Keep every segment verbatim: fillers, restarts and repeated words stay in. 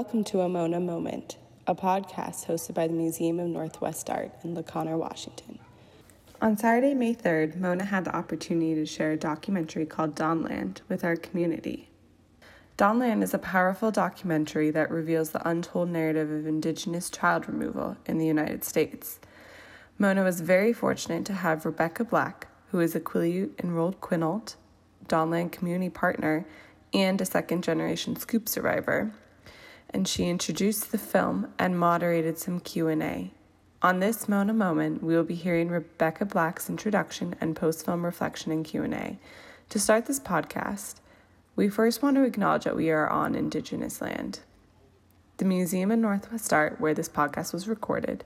Welcome to A Mona Moment, a podcast hosted by the Museum of Northwest Art in La Conner, Washington. On Saturday, May third, Mona had the opportunity to share a documentary called Dawnland with our community. Dawnland is a powerful documentary that reveals the untold narrative of Indigenous child removal in the United States. Mona was very fortunate to have Rebecca Black, who is a Quileute enrolled Quinault, Dawnland community partner, and a second-generation scoop survivor, and she introduced the film and moderated some Q and A. On this Mona Moment, we will be hearing Rebecca Black's introduction and post-film reflection and Q and A. To start this podcast, we first want to acknowledge that we are on Indigenous land. The Museum of Northwest Art, where this podcast was recorded,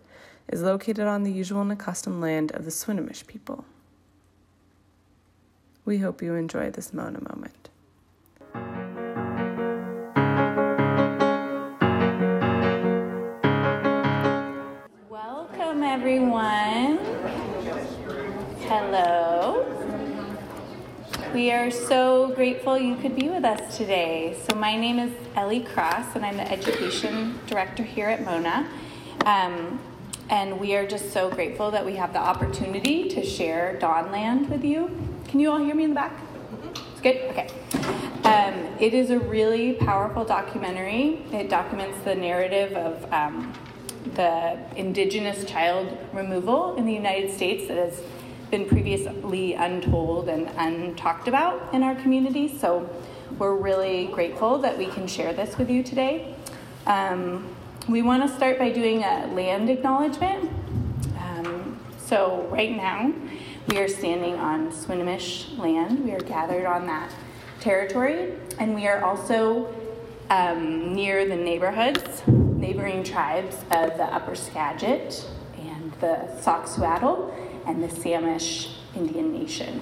is located on the usual and accustomed land of the Swinomish people. We hope you enjoy this Mona Moment. Welcome, everyone. Hello. We are so grateful you could be with us today. So my name is Ellie Cross, and I'm the Education Director here at Mona. Um, and we are just so grateful that we have the opportunity to share Dawnland with you. Can you all hear me in the back? It's good? Okay. Um, it is a really powerful documentary. It documents the narrative of um, the Indigenous child removal in the United States that has been previously untold and untalked about in our community. So we're really grateful that we can share this with you today. Um, we want to start by doing a land acknowledgement. Um, so right now, we are standing on Swinomish land. We are gathered on that territory, and we are also um, near the neighborhoods, neighboring tribes of the Upper Skagit and the Sauk-Suattle and the Samish Indian Nation.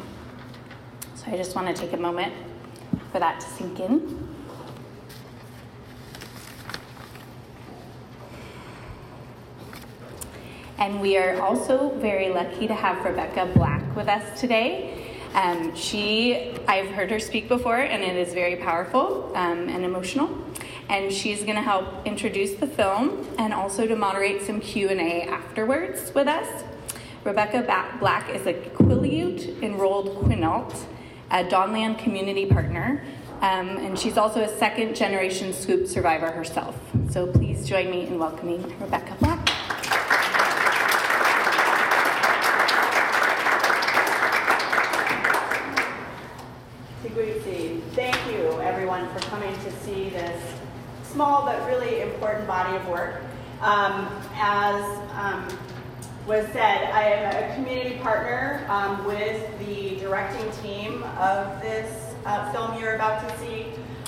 So I just want to take a moment for that to sink in. And we are also very lucky to have Rebecca Black with us today. Um, she, I've heard her speak before, and it is very powerful um, and emotional. And she's gonna help introduce the film and also to moderate some Q and A afterwards with us. Rebecca Black is a Quileute enrolled Quinault, a Dawnland community partner, um, and she's also a second generation scoop survivor herself. So please join me in welcoming Rebecca Black. Thank you, everyone, for coming to see this small but really important body of work. Um, as um, was said, I am a community partner um, with the directing team of this uh, film you're about to see,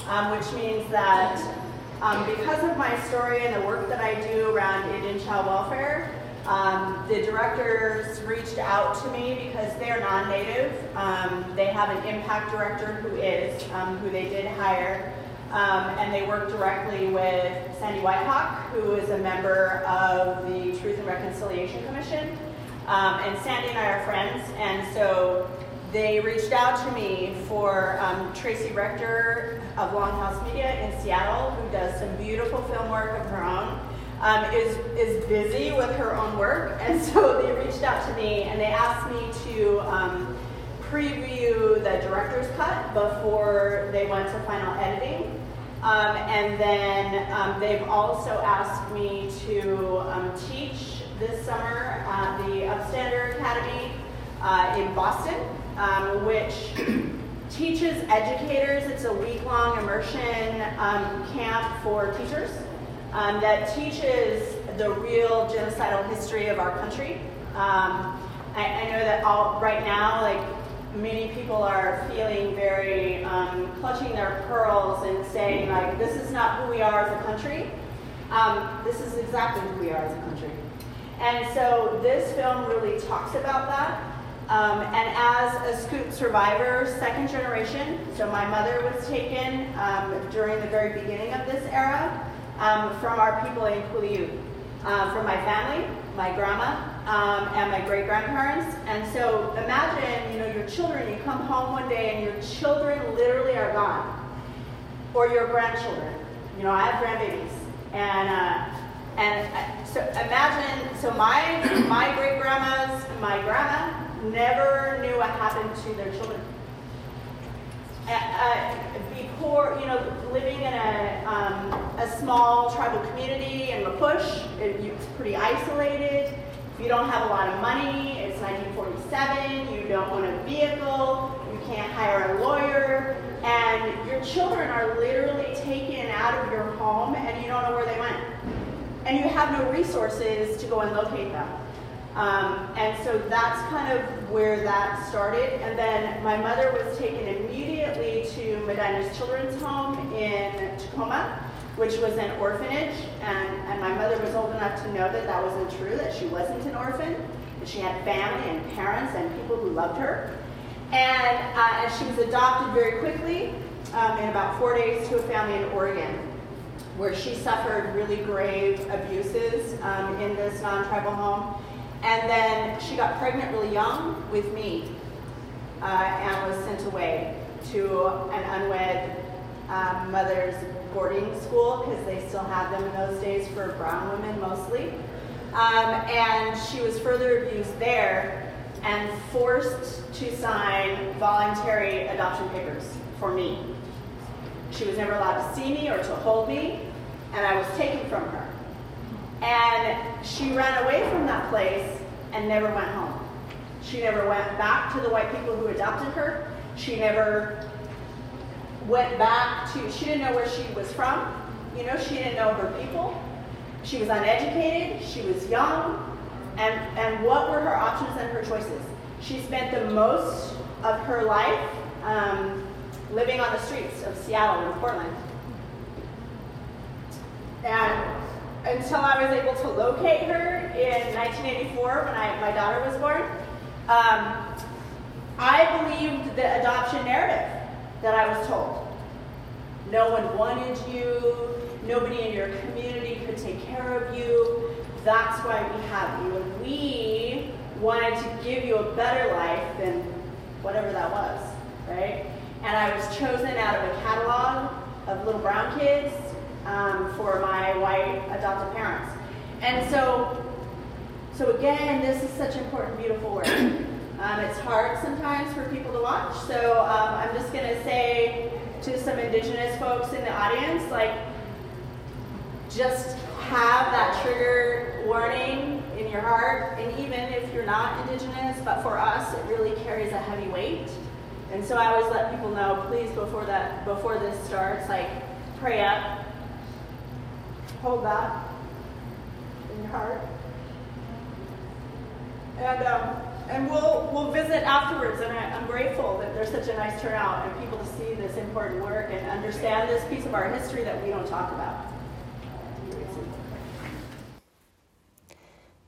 um, which means that um, because of my story and the work that I do around Indian child welfare, Um, the directors reached out to me because they are non-native. Um, they have an impact director who is, um, who they did hire, um, and they work directly with Sandy Whitehawk, who is a member of the Truth and Reconciliation Commission. Um, and Sandy and I are friends, and so they reached out to me for um, Tracy Rector of Longhouse Media in Seattle, who does some beautiful film work of her own. Um, is is busy with her own work, and so they reached out to me and they asked me to um, preview the director's cut before they went to final editing, um, and then um, they've also asked me to um, teach this summer at the Upstander Academy uh, in Boston, um, which teaches educators. It's a week-long immersion um, camp for teachers. Um, that teaches the real genocidal history of our country. Um, I, I know that all, right now, like many people are feeling very um, clutching their pearls and saying, like, this is not who we are as a country. Um, this is exactly who we are as a country. And so this film really talks about that. Um, and as a scoop survivor, second generation, so my mother was taken um, during the very beginning of this era. Um, from our people in Quileute, uh, from my family, my grandma, um, and my great-grandparents. And so imagine, you know, your children, you come home one day and your children literally are gone, or your grandchildren. You know, I have grandbabies. And uh, and so imagine, so my my great grandmas, my grandma never knew what happened to their children. Uh, before, you know, living in a um, a small tribal community in Lapush, it, it's pretty isolated. You don't have a lot of money. It's nineteen forty-seven. You don't own a vehicle. You can't hire a lawyer, and your children are literally taken out of your home, and you don't know where they went, and you have no resources to go and locate them. Um, and so that's kind of where that started. And then my mother was taken immediately to Medina's Children's Home in Tacoma, which was an orphanage. And, and my mother was old enough to know that that wasn't true, that she wasn't an orphan, that she had family and parents and people who loved her. And, uh, and she was adopted very quickly, um, in about four days, to a family in Oregon, where she suffered really grave abuses um, in this non-tribal home. And then she got pregnant really young with me, uh, and was sent away to an unwed um, mother's boarding school, because they still had them in those days for brown women mostly. Um, and she was further abused there and forced to sign voluntary adoption papers for me. She was never allowed to see me or to hold me, and I was taken from her. And she ran away from that place and never went home. She never went back to the white people who adopted her. She never went back to, she didn't know where she was from. You know, she didn't know her people. She was uneducated, she was young, and, and what were her options and her choices? She spent the most of her life um, living on the streets of Seattle and Portland. And until I was able to locate her in nineteen eighty-four, when I, my daughter was born, um, I believed the adoption narrative that I was told. No one wanted you, nobody in your community could take care of you, that's why we have you, and we wanted to give you a better life than whatever that was, right? And I was chosen out of a catalog of little brown kids, Um, for my white adoptive parents. And so, so again, this is such important, beautiful work. Um, it's hard sometimes for people to watch, so um, I'm just gonna say to some indigenous folks in the audience, like, just have that trigger warning in your heart, and even if you're not indigenous, but for us, it really carries a heavy weight. And so I always let people know, please, before that, before this starts, like, pray up. Hold that in your heart, and um, and we'll we'll visit afterwards. And I, I'm grateful that there's such a nice turnout and people to see this important work and understand this piece of our history that we don't talk about.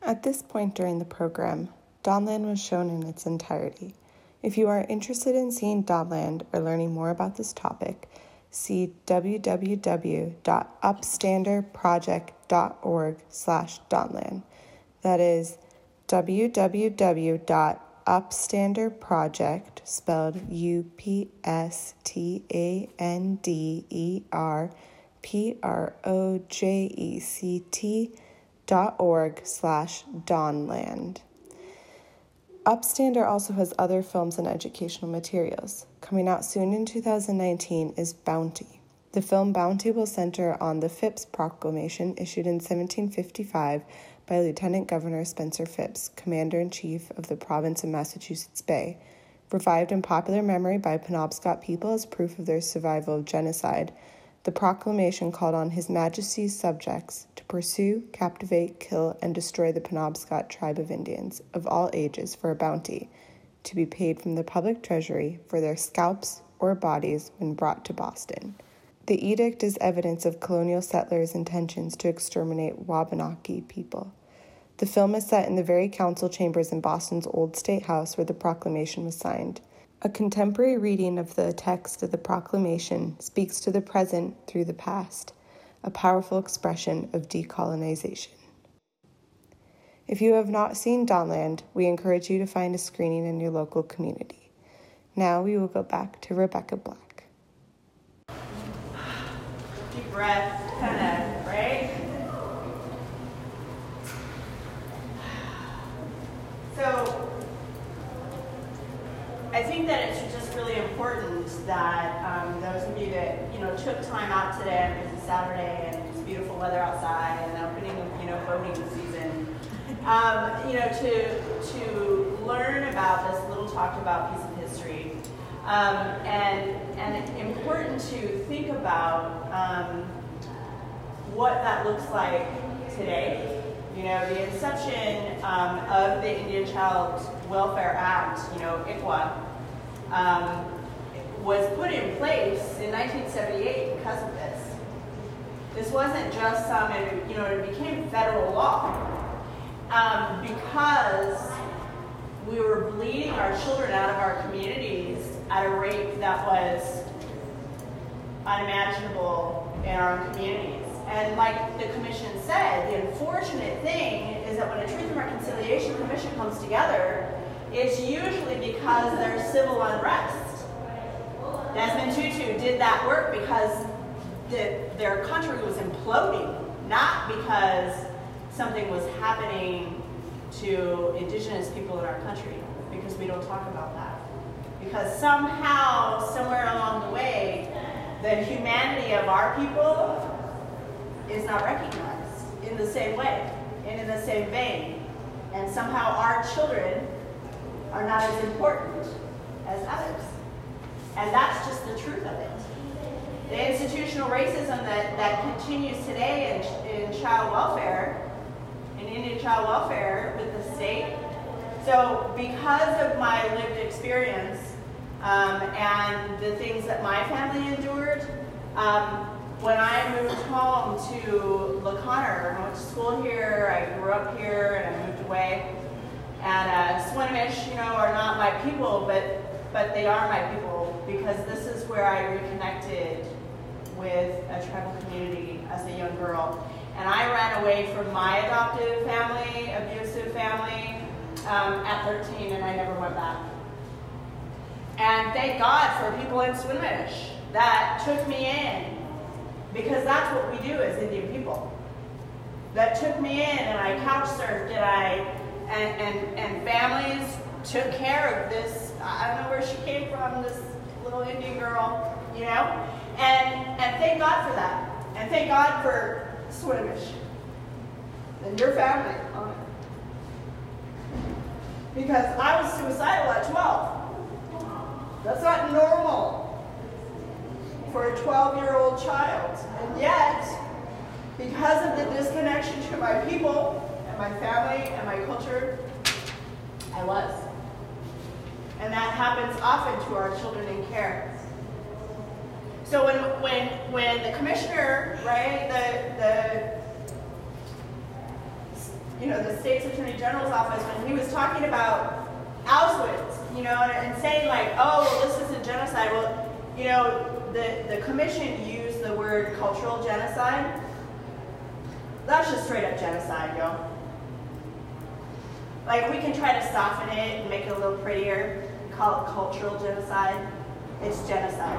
At this point during the program, Dawnland was shown in its entirety. If you are interested in seeing Dawnland or learning more about this topic, see w w w dot upstander project dot org slash Dawnland. That is w w w dot upstander project, spelled U P S T A N D E R P R O J E C T dot org slash Dawnland. Upstander also has other films and educational materials. Coming out soon in two thousand nineteen is Bounty. The film Bounty will center on the Phipps Proclamation issued in seventeen fifty-five by Lieutenant Governor Spencer Phipps, Commander-in-Chief of the province of Massachusetts Bay, revived in popular memory by Penobscot people as proof of their survival of genocide. The proclamation called on His Majesty's subjects to pursue, captivate, kill, and destroy the Penobscot tribe of Indians of all ages for a bounty to be paid from the public treasury for their scalps or bodies when brought to Boston. The edict is evidence of colonial settlers' intentions to exterminate Wabanaki people. The film is set in the very council chambers in Boston's old State House where the proclamation was signed. A contemporary reading of the text of the proclamation speaks to the present through the past, a powerful expression of decolonization. If you have not seen Dawnland, we encourage you to find a screening in your local community. Now we will go back to Rebecca Black. Deep breath, kind of, right? I think that it's just really important that um, those of you that, you know, took time out today, and it's a Saturday and it's beautiful weather outside and the opening of, you know, boating season, um, you know, to, to learn about this little talked about piece of history. Um, and, and it's important to think about um, what that looks like today. You know, the inception um, of the Indian Child Welfare Act, you know, I C W A, um, was put in place in nineteen seventy-eight because of this. This wasn't just some, um, you know, it became federal law um, because we were bleeding our children out of our communities at a rate that was unimaginable in our communities. And like the commission said, the unfortunate thing is that when a Truth and Reconciliation Commission comes together, it's usually because there's civil unrest. Desmond Tutu did that work because the, their country was imploding, not because something was happening to indigenous people in our country, because we don't talk about that. Because somehow, somewhere along the way, the humanity of our people is not recognized in the same way and in the same vein. And somehow our children are not as important as others. And that's just the truth of it. The institutional racism that, that continues today in, in child welfare, in Indian child welfare with the state. So because of my lived experience um, and the things that my family endured, um, when I moved home to Lakota, I went to school here, I grew up here, and I moved away. And uh, Swinomish, you know, are not my people, but, but they are my people, because this is where I reconnected with a tribal community as a young girl. And I ran away from my adoptive family, abusive family, um, at thirteen, and I never went back. And thank God for people in Swinomish that took me in, because that's what we do as Indian people. That took me in, and I couch surfed, and I and, and and families took care of this. I don't know where she came from, this little Indian girl, you know. And and thank God for that, and thank God for Swinomish and your family, because I was suicidal at twelve. That's not normal for a twelve-year-old child. And yet, because of the disconnection to my people and my family and my culture, I was. And that happens often to our children in care. So when when when the commissioner, right, the the you know the state's attorney general's office, when he was talking about Auschwitz, you know, and, and saying like, oh, well, this isn't genocide. Well, you know. The, the commission used the word cultural genocide. That's just straight up genocide, y'all. Like, we can try to soften it and make it a little prettier, call it cultural genocide. It's genocide.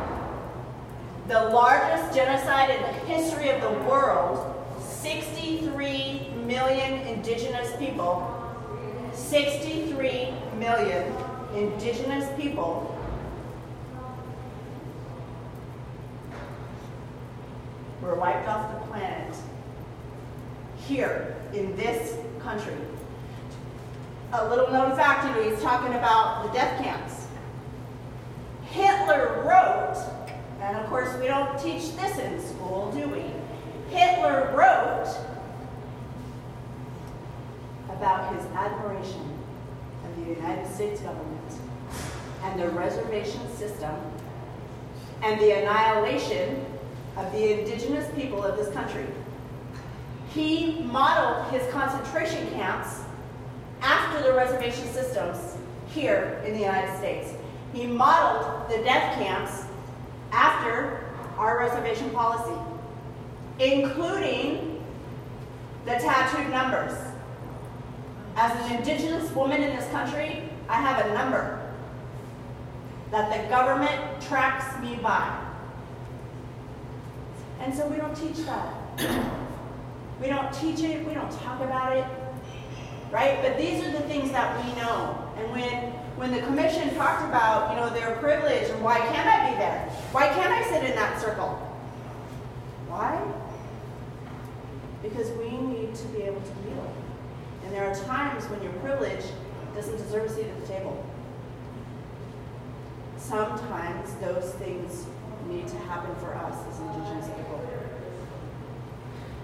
The largest genocide in the history of the world, sixty-three million indigenous people, sixty-three million indigenous people were wiped off the planet here in this country. A little known fact, you know, he's talking about the death camps. Hitler wrote, and of course we don't teach this in school, do we? Hitler wrote about his admiration of the United States government and the reservation system and the annihilation of the indigenous people of this country. He modeled his concentration camps after the reservation systems here in the United States. He modeled the death camps after our reservation policy, including the tattooed numbers. As an indigenous woman in this country, I have a number that the government tracks me by. And so we don't teach that. We don't teach it, we don't talk about it, right? But these are the things that we know. And when when the commission talked about, you know, their privilege and why can't I be there? Why can't I sit in that circle? Why? Because we need to be able to heal. And there are times when your privilege doesn't deserve a seat at the table. Sometimes those things need to happen for us as Indigenous people.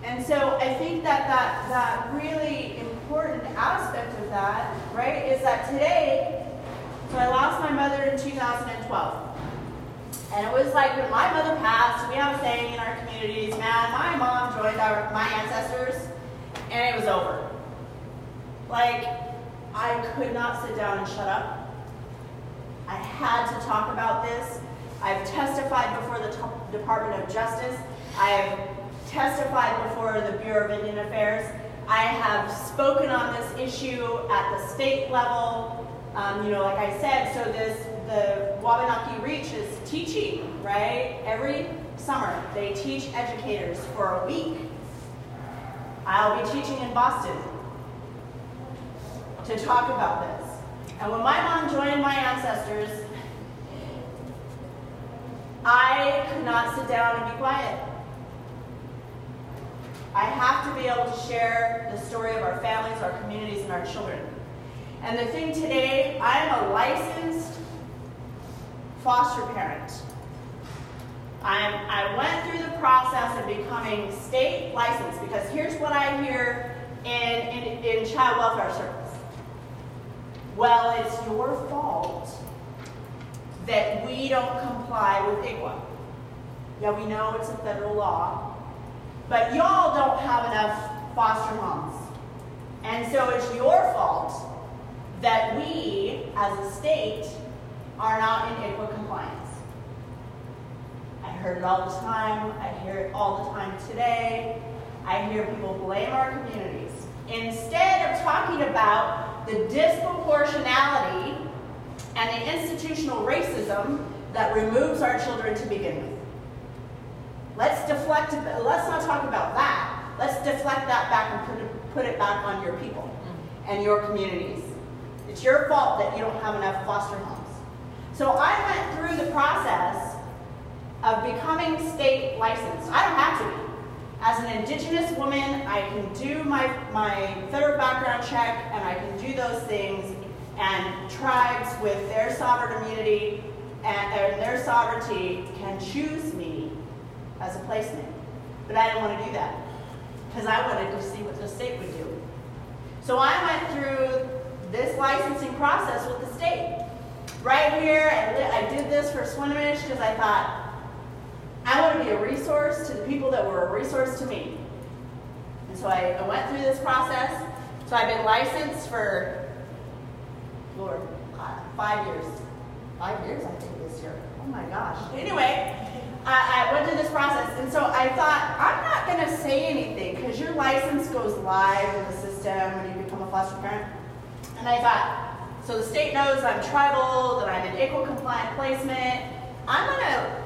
And so I think that that, that really important aspect of that, right, is that today, so I lost my mother in two thousand twelve. And it was like, when my mother passed, we have a saying in our communities, man, my mom joined our, my ancestors, and it was over. Like, I could not sit down and shut up. I had to talk about this. I've testified before the Department of Justice. I've testified before the Bureau of Indian Affairs. I have spoken on this issue at the state level. Um, you know, like I said, so this, the Wabanaki Reach is teaching, right? Every summer, they teach educators for a week. I'll be teaching in Boston to talk about this. And when my mom joined my ancestors, I could not sit down and be quiet. I have to be able to share the story of our families, our communities, and our children. And the thing today, I am a licensed foster parent. I'm, I went through the process of becoming state licensed, because here's what I hear in, in, in child welfare circles. Well, it's your fault that we don't comply with I C W A. Yeah, we know it's a federal law. But y'all don't have enough foster homes. And so it's your fault that we, as a state, are not in I C W A compliance. I heard it all the time. I hear it all the time today. I hear people blame our communities. Instead of talking about the disproportionality and the institutional racism that removes our children to begin with. Let's deflect, let's not talk about that. Let's deflect that back and put it, put it back on your people and your communities. It's your fault that you don't have enough foster homes. So I went through the process of becoming state licensed. I don't have to be. As an Indigenous woman, I can do my, my federal background check, and I can do those things, and tribes with their sovereign immunity and, and their sovereignty can choose me as a place name. But I didn't want to do that, because I wanted to see what the state would do. So I went through this licensing process with the state. Right here, I, I did this for Swinomish because I thought, I want to be a resource to the people that were a resource to me. And so I, I went through this process. So I've been licensed for, Lord, God, five years. Five years, I think, this year. Oh my gosh. Anyway. I went through this process, and so I thought, I'm not going to say anything, because your license goes live in the system when you become a foster parent. And I thought, so the state knows I'm tribal, that I'm in I C W A compliant placement. I'm going to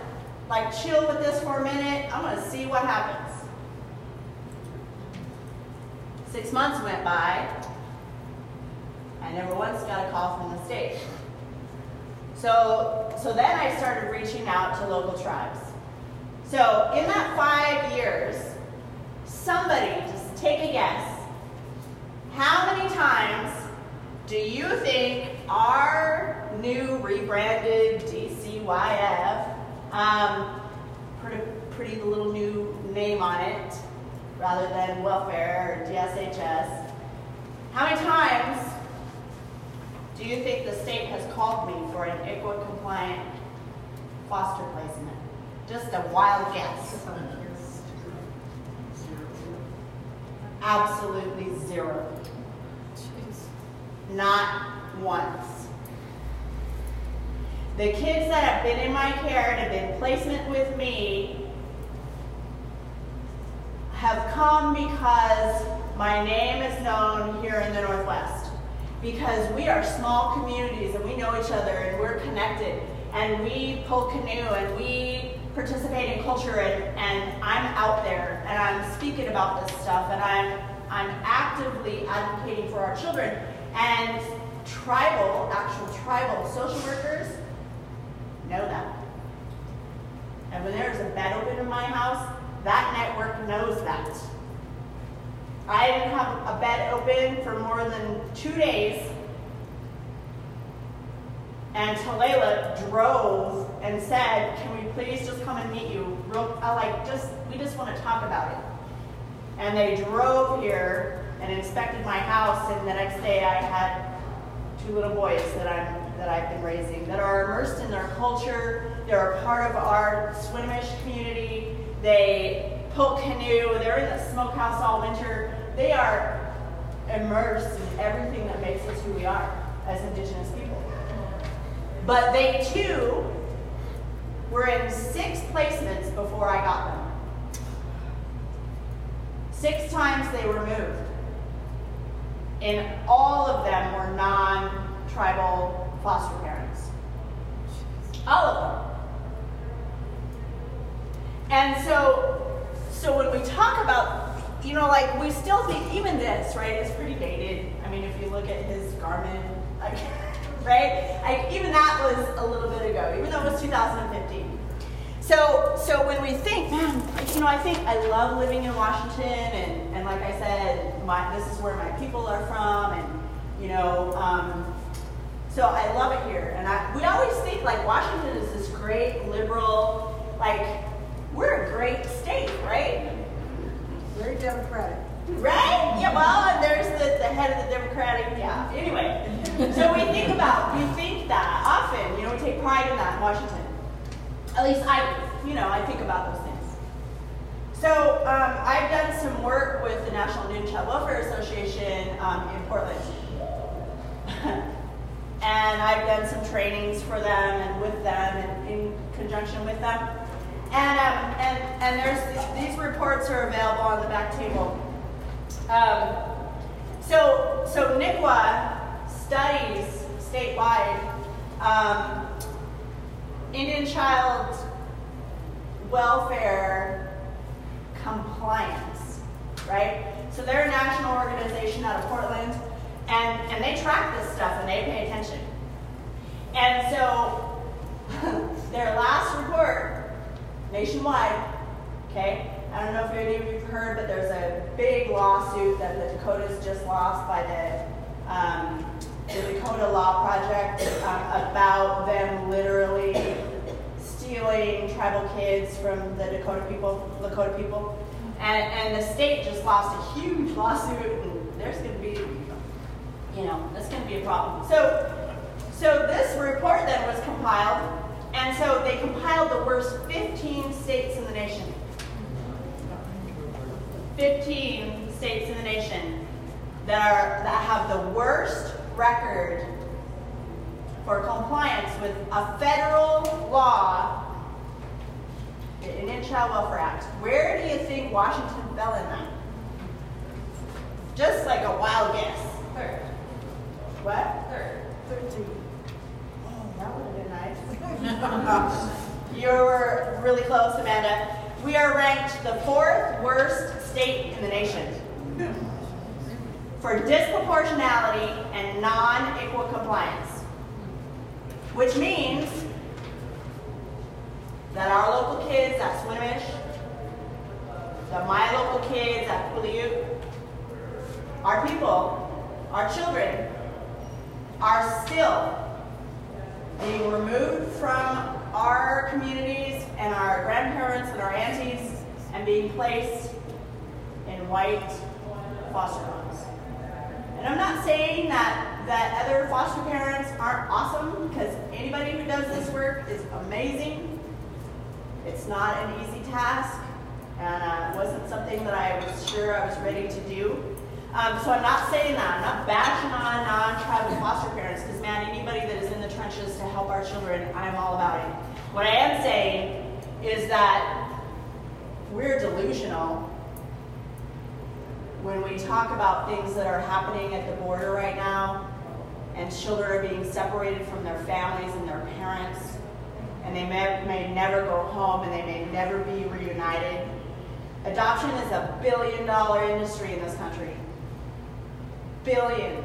like chill with this for a minute. I'm going to see what happens. Six months went by. I never once got a call from the state. So, so then I started reaching out to local tribes. So in that five years, somebody just take a guess. How many times do you think our new rebranded D C Y F, um, put a pretty little new name on it, rather than welfare or D S H S, how many times do you think the state has called me for an I C W A compliant foster placement? Just a wild guess. Absolutely zero. Not once. The kids that have been in my care and have been placement with me have come because my name is known here in the Northwest. Because we are small communities, and we know each other, and we're connected, and we pull canoe, and we participate in culture, and, and I'm out there, and I'm speaking about this stuff, and I'm, I'm actively advocating for our children. And tribal, actual tribal social workers know that. And when there's a bed open in my house, that network knows that. I didn't have a bed open for more than two days, and Tulelake drove and said, "Can we please just come and meet you? Real, I like just we just want to talk about it." And they drove here and inspected my house, and the next day I had two little boys that I'm that I've been raising that are immersed in their culture. They're a part of our Swinomish community. They poke canoe, they're in the smokehouse all winter. They are immersed in everything that makes us who we are as Indigenous people. But they too were in six placements before I got them. Six times they were moved. And all of them were non-tribal foster parents. All of them. And so, So when we talk about, you know, like we still think even this, right, is pretty dated. I mean, if you look at his garment, like, right, like even that was a little bit ago, even though it was two thousand fifteen. So, so when we think, man, you know, I think I love living in Washington, and, and like I said, my, this is where my people are from, and you know, um, so I love it here. And I, we always think like Washington is this great liberal, like. We're a great state, right? We're Democratic. Right? Yeah, well, and there's the, the head of the Democratic, yeah. Anyway, so we think about, we think that often, you know, we take pride in that in Washington. At least I, you know, I think about those things. So um, I've done some work with the National Indian Child Welfare Association um, in Portland. And I've done some trainings for them and with them and in conjunction with them. And, um, and, and there's, these reports are available on the back table. Um, so, so N I C W A studies statewide um, Indian child welfare compliance, right? So they're a national organization out of Portland, and, and they track this stuff and they pay attention. And so their last report, nationwide, okay? I don't know if any of you have heard, but there's a big lawsuit that the Dakotas just lost by the, um, the Dakota Law Project um, about them literally stealing tribal kids from the Dakota people, Lakota people. And, and the state just lost a huge lawsuit, and there's gonna be, you know, that's gonna be a problem. So, so this report then was compiled. And so they compiled the worst fifteen states in the nation. fifteen states in the nation that are that have the worst record for compliance with a federal law, the Indian Child Welfare Act. Where do you think Washington fell in that? Just like a wild guess. Third. What? Third. Thirteen. Oh, that would have been nice. You're really close, Amanda. We are ranked the fourth worst state in the nation for disproportionality and non-equal compliance, which means that our local kids at Swinomish, that my local kids at Quileute, our people, our children, are still being removed from our communities and our grandparents and our aunties and being placed in white foster homes. And I'm not saying that, that other foster parents aren't awesome, because anybody who does this work is amazing. It's not an easy task, and uh, it wasn't something that I was sure I was ready to do. Um, so I'm not saying that. I'm not bashing on non-tribal foster parents, because man, anybody that is in the trenches to help our children, I'm all about it. What I am saying is that we're delusional when we talk about things that are happening at the border right now, and children are being separated from their families and their parents, and they may, may never go home, and they may never be reunited. Adoption is a billion dollar industry in this country. Billions.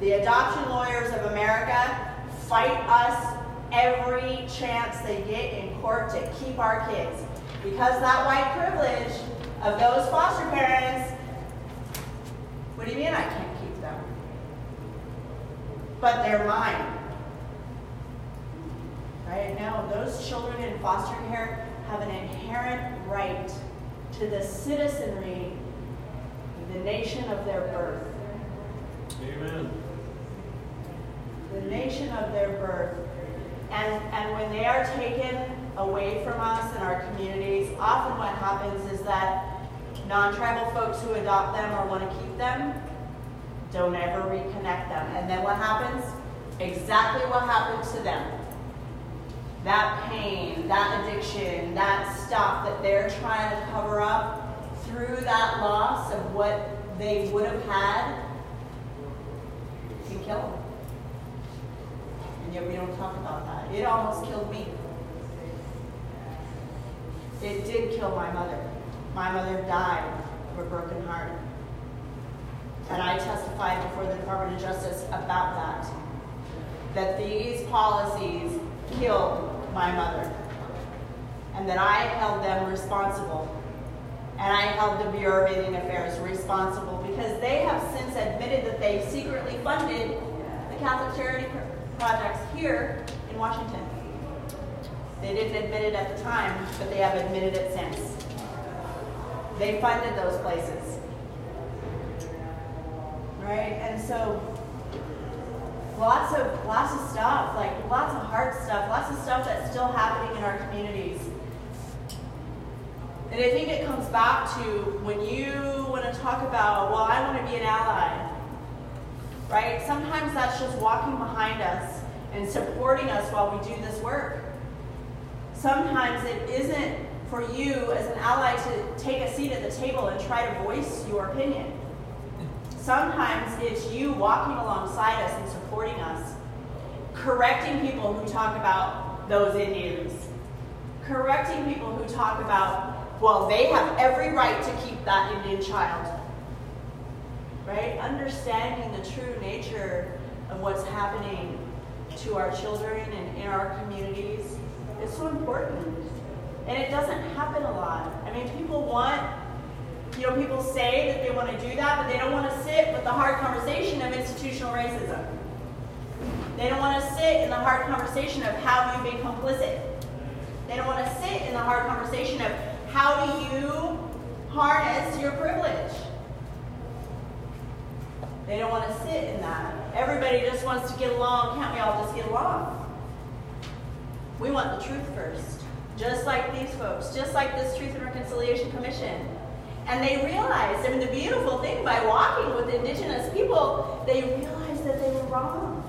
The adoption lawyers of America fight us every chance they get in court to keep our kids, because that white privilege of those foster parents, what do you mean I can't keep them? But they're mine. Right now, those children in foster care have an inherent right to the citizenry of the nation of their birth. Amen. The nation of their birth. And, and when they are taken away from us in our communities, often what happens is that non-tribal folks who adopt them or want to keep them don't ever reconnect them. And then what happens? Exactly what happened to them. That pain, that addiction, that stuff that they're trying to cover up through that loss of what they would have had, can kill them. And yet we don't talk about that. It almost killed me. It did kill my mother. My mother died of a broken heart. And I testified before the Department of Justice about that, that these policies killed my mother, and that I held them responsible, and I held the Bureau of Indian Affairs responsible, because they have since admitted that they secretly funded the Catholic charity projects here in Washington. They didn't admit it at the time, but they have admitted it since. They funded those places, right? And so Lots of, lots of stuff, like lots of hard stuff, lots of stuff that's still happening in our communities. And I think it comes back to when you want to talk about, well, I want to be an ally, right? Sometimes that's just walking behind us and supporting us while we do this work. Sometimes it isn't for you as an ally to take a seat at the table and try to voice your opinion. Sometimes it's you walking alongside us and supporting us, correcting people who talk about those Indians, correcting people who talk about, well, they have every right to keep that Indian child, right? Understanding the true nature of what's happening to our children and in our communities is so important. And it doesn't happen a lot. I mean, people want... You know, people say that they want to do that, but they don't want to sit with the hard conversation of institutional racism. They don't want to sit in the hard conversation of how you've been complicit. They don't want to sit in the hard conversation of how do you harness your privilege. They don't want to sit in that. Everybody just wants to get along. Can't we all just get along? We want the truth first, just like these folks, just like this Truth and Reconciliation Commission. And they realized, I mean, the beautiful thing by walking with indigenous people, they realized that they were wrong.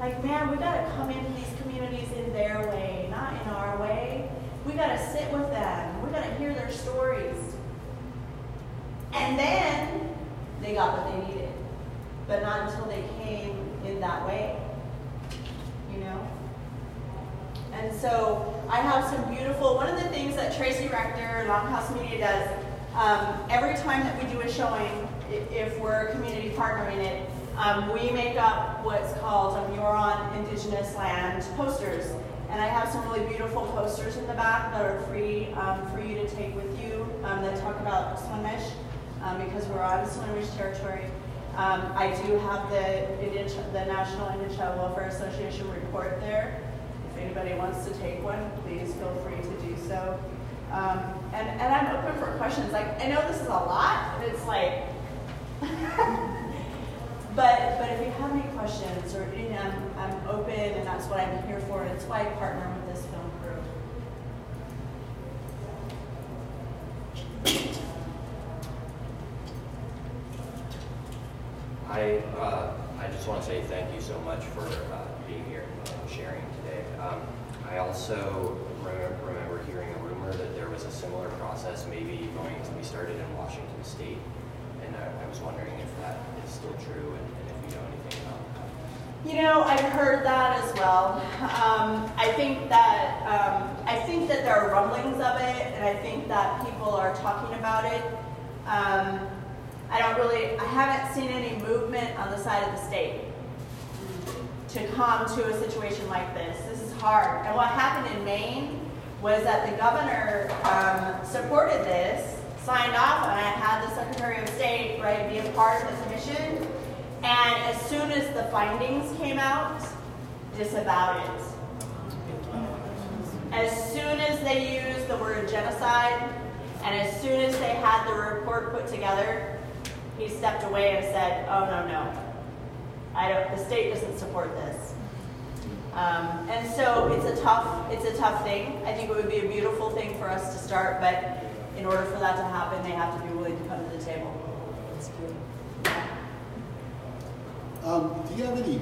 Like, man, we gotta come into these communities in their way, not in our way. We gotta sit with them. We gotta hear their stories. And then they got what they needed, but not until they came in that way, you know? And so I have some beautiful, one of the things that Tracy Rector, Longhouse Media does, um, every time that we do a showing, if we're community partnering it, um, we make up what's called um, You're on Indigenous Land posters. And I have some really beautiful posters in the back that are free um, for you to take with you um, that talk about Swinomish, um, because we're on Swinomish territory. Um, I do have the, Indian, the National Indian Child Welfare Association report there. If anybody wants to take one, please feel free to do so. Um, and, and I'm open for questions. Like, I know this is a lot, but it's like, but, but if you have any questions or anything, I'm, I'm open, and that's what I'm here for. It's why I partner with this film crew. I, uh, I just want to say thank you so much for uh, being here and sharing. Um, I also remember, remember hearing a rumor that there was a similar process maybe going to be started in Washington State, and I, I was wondering if that is still true and, and if you know anything about that. You know, I've heard that as well. Um, I think that um, I think that there are rumblings of it, and I think that people are talking about it. Um, I don't really, I haven't seen any movement on the side of the state to come to a situation like this. This is hard. And what happened in Maine was that the governor um, supported this, signed off on it, had the Secretary of State, right, be a part of the commission, and as soon as the findings came out, disavowed it. As soon as they used the word genocide, and as soon as they had the report put together, he stepped away and said, oh, no, no. I don't, the state doesn't support this. Um, and so it's a tough, it's a tough thing. I think it would be a beautiful thing for us to start, but in order for that to happen, they have to be willing to come to the table. That's cute. Um, do you have any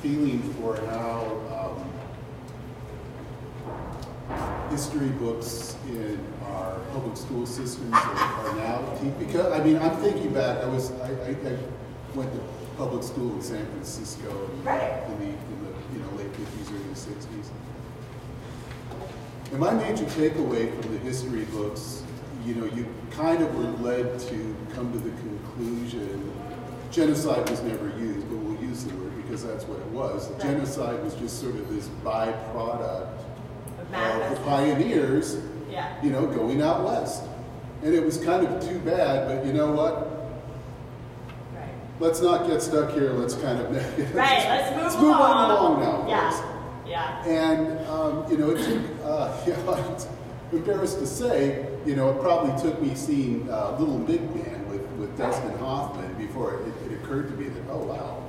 feeling for how um, history books in our public school systems are, are now? Because I mean, I'm thinking back. I was, I, I, I went to public school in San Francisco in, right. in, the, in the you know late fifties, early sixties. And my major takeaway from the history books, you know, you kind of were led to come to the conclusion genocide was never used, but we'll use the word because that's what it was. Right. Genocide was just sort of this byproduct of uh, the pioneers, yeah. you know, going out west, and it was kind of too bad. But you know what? Let's not get stuck here. Let's kind of right. let's, let's move, let's move on along now. Yeah, first. yeah. And um, you know, it took. Uh, you know, I'm embarrassed to say, you know, it probably took me seeing uh, Little Big Man with with Dustin Hoffman before it, it, it occurred to me that oh wow,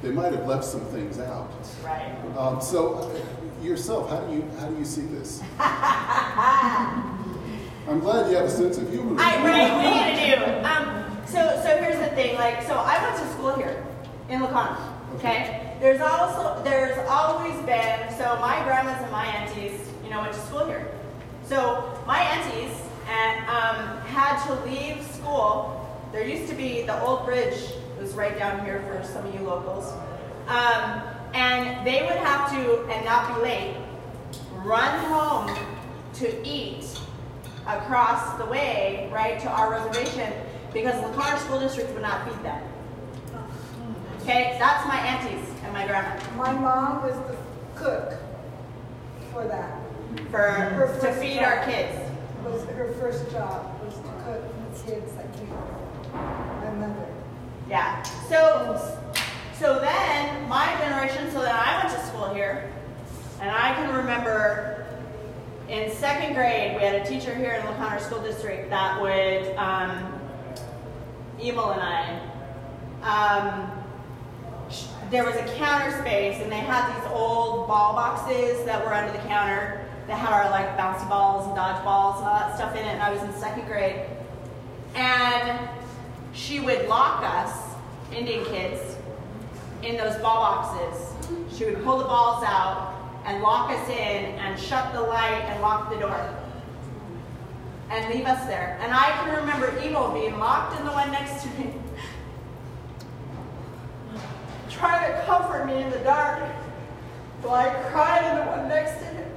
they might have left some things out. Right. Um, so yourself, how do you how do you see this? I'm glad you have a sense of humor. I right. We need to do. Um, So, so here's the thing, like, so I went to school here in Lacona, okay? There's also, there's always been, so my grandmas and my aunties, you know, went to school here. So my aunties and, um, had to leave school. There used to be the old bridge, it was right down here for some of you locals. Um, and they would have to, and not be late, run home to eat across the way, right, to our reservation, because the Lacona school district would not feed them. Okay, that's my aunties and my grandma. My mom was the cook for that. For, for to feed job. our kids. Was her first job was to cook the kids that came from another. Yeah, so, so then my generation, so then I went to school here, and I can remember in second grade, we had a teacher here in the Lacona school district that would, um, Emil and I, um, there was a counter space, and they had these old ball boxes that were under the counter that had our like bouncy balls and dodgeballs and all that stuff in it, and I was in second grade. And she would lock us, Indian kids, in those ball boxes. She would pull the balls out and lock us in and shut the light and lock the door. And leave us there. And I can remember Emil being locked in the one next to me, trying to comfort me in the dark, while I cried in the one next to him.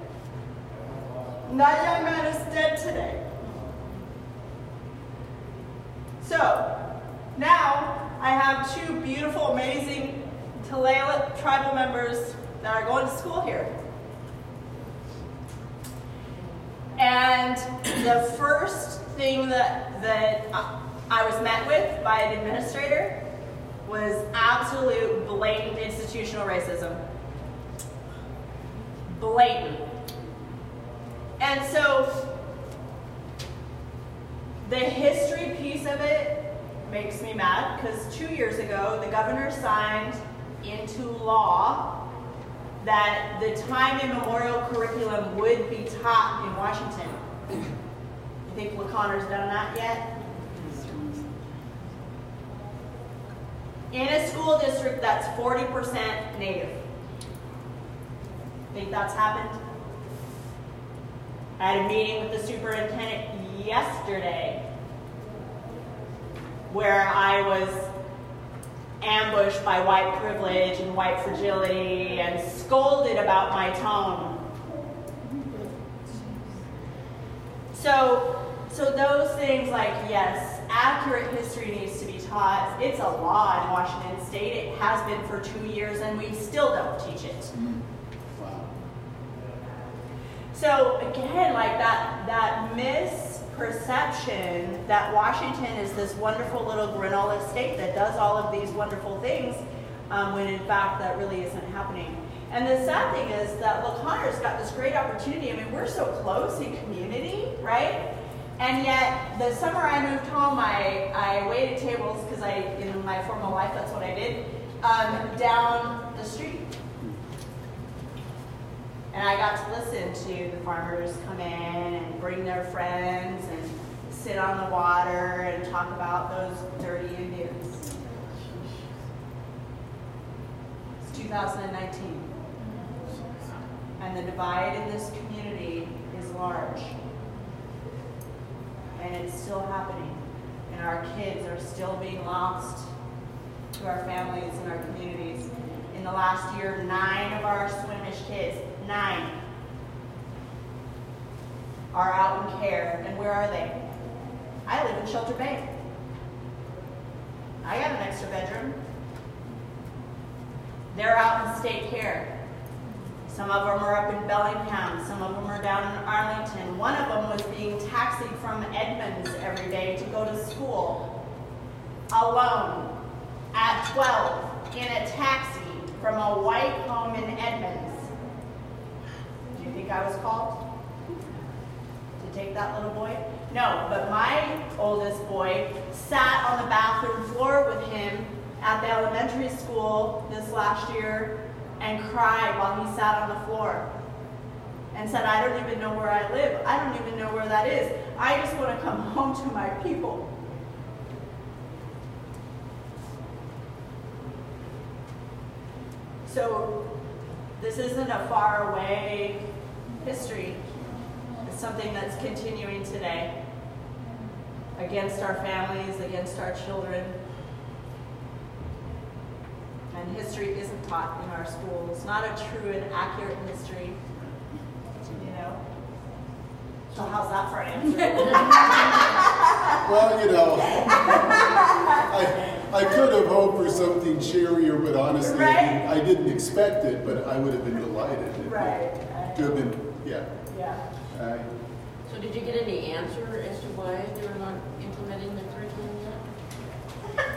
And that young man is dead today. So, now I have two beautiful, amazing Tulelake tribal members that are going to school here. And the first thing that, that I was met with by an administrator was absolute blatant institutional racism. Blatant. And so the history piece of it makes me mad because two years ago the governor signed into law that the time immemorial curriculum would be taught in Washington. You think Lacona's done that yet? In a school district that's forty percent Native. Think that's happened? I had a meeting with the superintendent yesterday where I was ambushed by white privilege and white fragility and scolded about my tone. So, so those things like, yes, accurate history needs to be because it's a law in Washington State. It has been for two years and we still don't teach it. Mm-hmm. Wow. So again, like that, that misperception that Washington is this wonderful little granola state that does all of these wonderful things, um, when in fact that really isn't happening. And the sad thing is that Lakonder's got this great opportunity. I mean, we're so close in community, right? And yet, the summer I moved home, I, I waited tables, because I, in my formal life, that's what I did, um, down the street. And I got to listen to the farmers come in and bring their friends and sit on the water and talk about those dirty Indians. It's two thousand nineteen. And the divide in this community is large. And it's still happening. And our kids are still being lost to our families and our communities. In the last year, nine of our Swinomish kids, nine, are out in care. And where are they? I live in Shelter Bay. I got an extra bedroom. They're out in state care. Some of them are up in Bellingham, some of them are down in Arlington. One of them was being taxied from Edmonds every day to go to school, alone, at twelve, in a taxi from a white home in Edmonds. Do you think I was called to take that little boy? No, but my oldest boy sat on the bathroom floor with him at the elementary school this last year, and cried while he sat on the floor and said, I don't even know where I live. I don't even know where that is. I just want to come home to my people. So this isn't a far away history. It's something that's continuing today against our families, against our children. And history isn't taught in our schools. Not a true and accurate history, you know. So how's that for an answer? Well, you know, I, I could have hoped for something cheerier, but honestly, right? I didn't expect it, but I would have been delighted. Right. To have been, yeah. Yeah. Uh, so did you get any answer as to why they were not implementing the curriculum yet?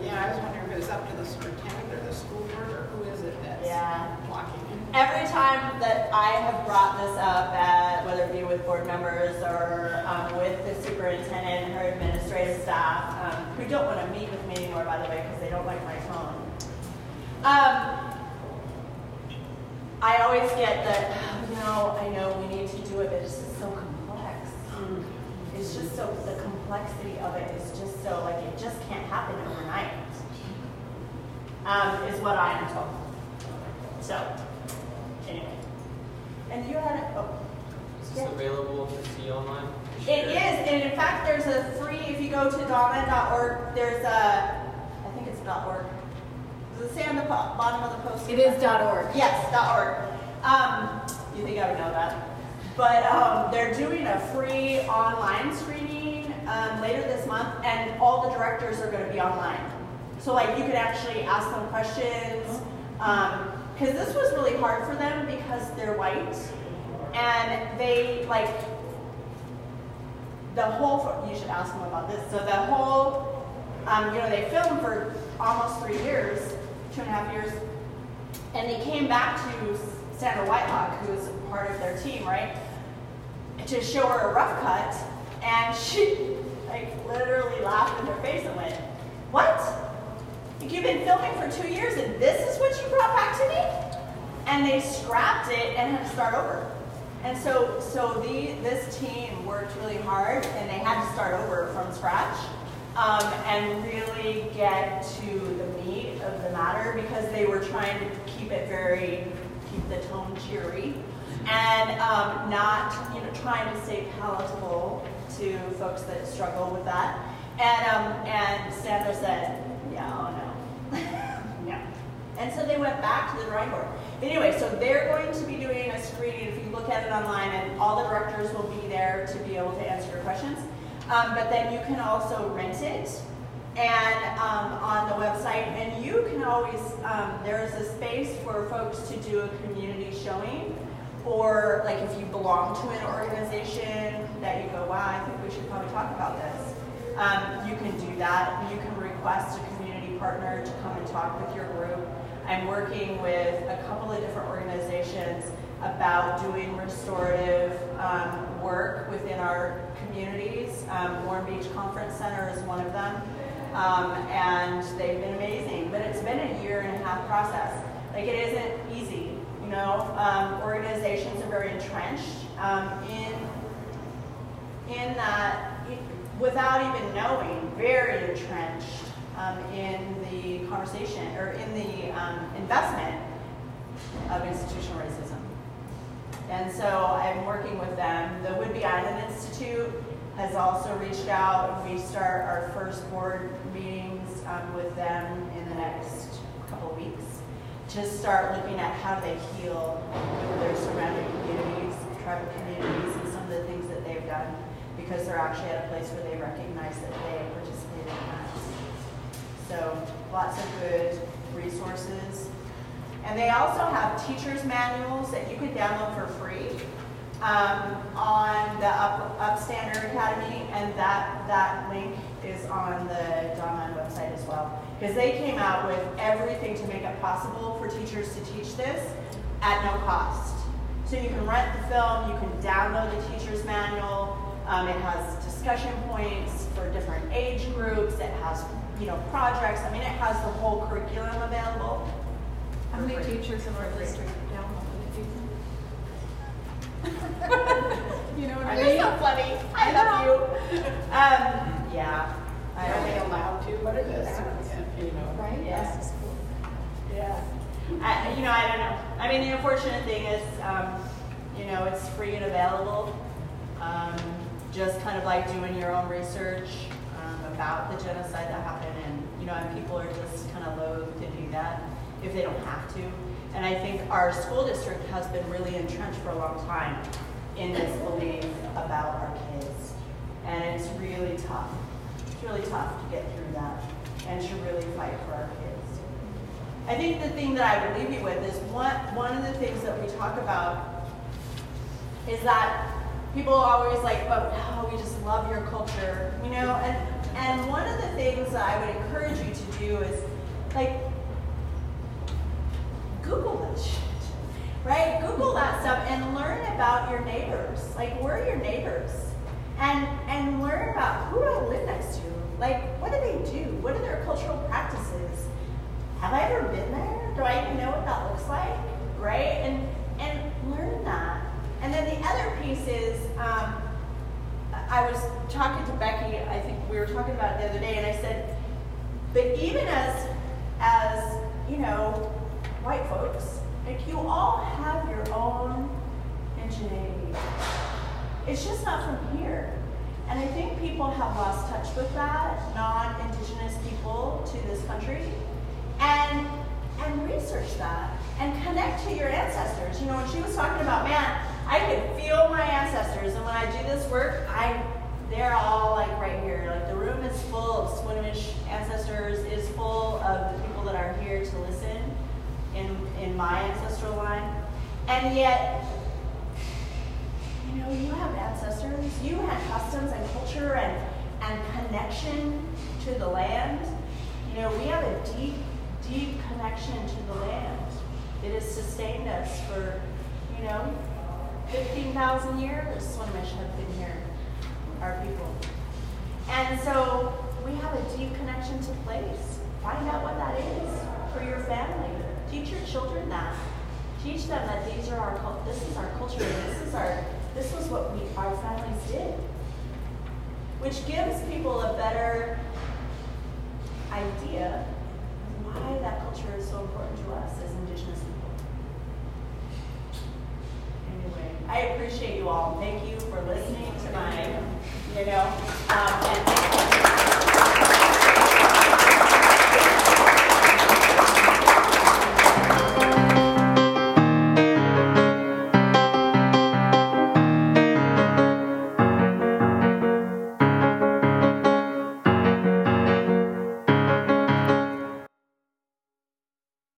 Yeah, I was wondering if it was up to the superintendent or the school board, or who is it that's yeah. blocking it? Every time that I have brought this up, at, whether it be with board members or um, with the superintendent and her administrative staff, um, who don't want to meet with me anymore, by the way, because they don't like my tone, um, I always get that, oh, no, I know we need to do it, but it's just so complex. Mm. It's just so, the complexity of it is just so, like, it just can't happen overnight, um, is what I am told. So, anyway. And you had a, oh. Is this yeah. available to see online? It is, and in fact, there's a free, if you go to Dawnland dot org, there's a, I think it's .org. Does it say on the bottom of the post? It is .org. Yes, .org. Um, you think I would know that. But um, they're doing a free online screening um, later this month, and all the directors are going to be online. So like you can actually ask them questions, because um, this was really hard for them because they're white, and they like the whole. You should ask them about this. So the whole, um, you know, they filmed for almost three years, two and a half years, and they came back to Sandy Whitehawk, who is part of their team, right? To show her a rough cut, and she like literally laughed in her face and went, what? You've been filming for two years and this is what you brought back to me? And they scrapped it and had to start over. And so so the this team worked really hard and they had to start over from scratch um, and really get to the meat of the matter because they were trying to keep it very, keep the tone cheery. And um, not, you know, trying to stay palatable to folks that struggle with that. And um, and Sandra said, yeah, oh no, no. And so they went back to the drawing board. But anyway, so they're going to be doing a screening. If you look at it online, and all the directors will be there to be able to answer your questions. Um, but then you can also rent it, and um, on the website. And you can always, um, there's a space for folks to do a community showing, or like if you belong to an organization that you go, wow, I think we should probably talk about this. Um, you can do that. You can request a community partner to come and talk with your group. I'm working with a couple of different organizations about doing restorative um, work within our communities. Um, Warm Beach Conference Center is one of them, um, and they've been amazing. But it's been a year and a half process. Like, it isn't easy, you know. Um, organizations are very entrenched um, in in that, without even knowing, very entrenched um, in the conversation or in the um, investment of institutional racism. And so I'm working with them. The Whidbey Island Institute has also reached out. We start our first board meetings um, with them in the next couple of weeks to start looking at how they heal with their surrounding communities, tribal communities, and some of the things that they've done, because they're actually at a place where they recognize that they participated in that. So lots of good resources. And they also have teachers' manuals that you can download for free um, on the Up, Upstander Academy, and that, that link is on the Dawnland website as well. Because they came out with everything to make it possible for teachers to teach this at no cost. So you can rent the film, you can download the teacher's manual, um, it has discussion points for different age groups, it has, you know, projects, I mean, it has the whole curriculum available. How many teachers in our district downloaded it? You know what I mean? You're so funny. I, I love know. you. Um, yeah. I don't think allowed to. What are these? Yeah. You know, right? Yeah. Yeah. I, you know, I don't know. I mean, the unfortunate thing is, um, you know, it's free and available. Um, just kind of like doing your own research um, about the genocide that happened, and you know, and people are just kind of loath to do that if they don't have to. And I think our school district has been really entrenched for a long time in this belief about our kids. And it's really tough. It's really tough to get through that and to really fight for our kids. I think the thing that I would leave you with is one, one of the things that we talk about is that people are always like, oh, no, we just love your culture, you know? And, and one of the things that I would encourage you to do is, like, Google that shit, right? Google that stuff and learn about your neighbors. Like, where are your neighbors? And and learn about who do I live next to? Like, what do they do? What are their cultural practices? Have I ever been there? Do I even know what that looks like, right? And and learn that. And then the other piece is, um, I was talking to Becky, I think we were talking about it the other day, and I said, but even as, as you know, white folks, like, you all have your own ingenuity. It's just not from here. And I think people have lost touch with that, non-Indigenous people to this country. And, and research that, and connect to your ancestors. You know, when she was talking about, man, I can feel my ancestors, and when I do this work, I, they're all like right here. Like, the room is full of Swinomish ancestors, is full of the people that are here to listen. In, in my ancestral line. And yet, you know, you have ancestors, you have customs and culture and, and connection to the land. You know, we have a deep, deep connection to the land. It has sustained us for, you know, fifteen thousand years. Swinomish have been here, our people. And so we have a deep connection to place. Find out what that is for your family. Teach your children that. Teach them that these are our, this is our culture. This is our, this was what we, our families did, which gives people a better idea of why that culture is so important to us as Indigenous people. Anyway, I appreciate you all. Thank you for listening to my, you know, um, and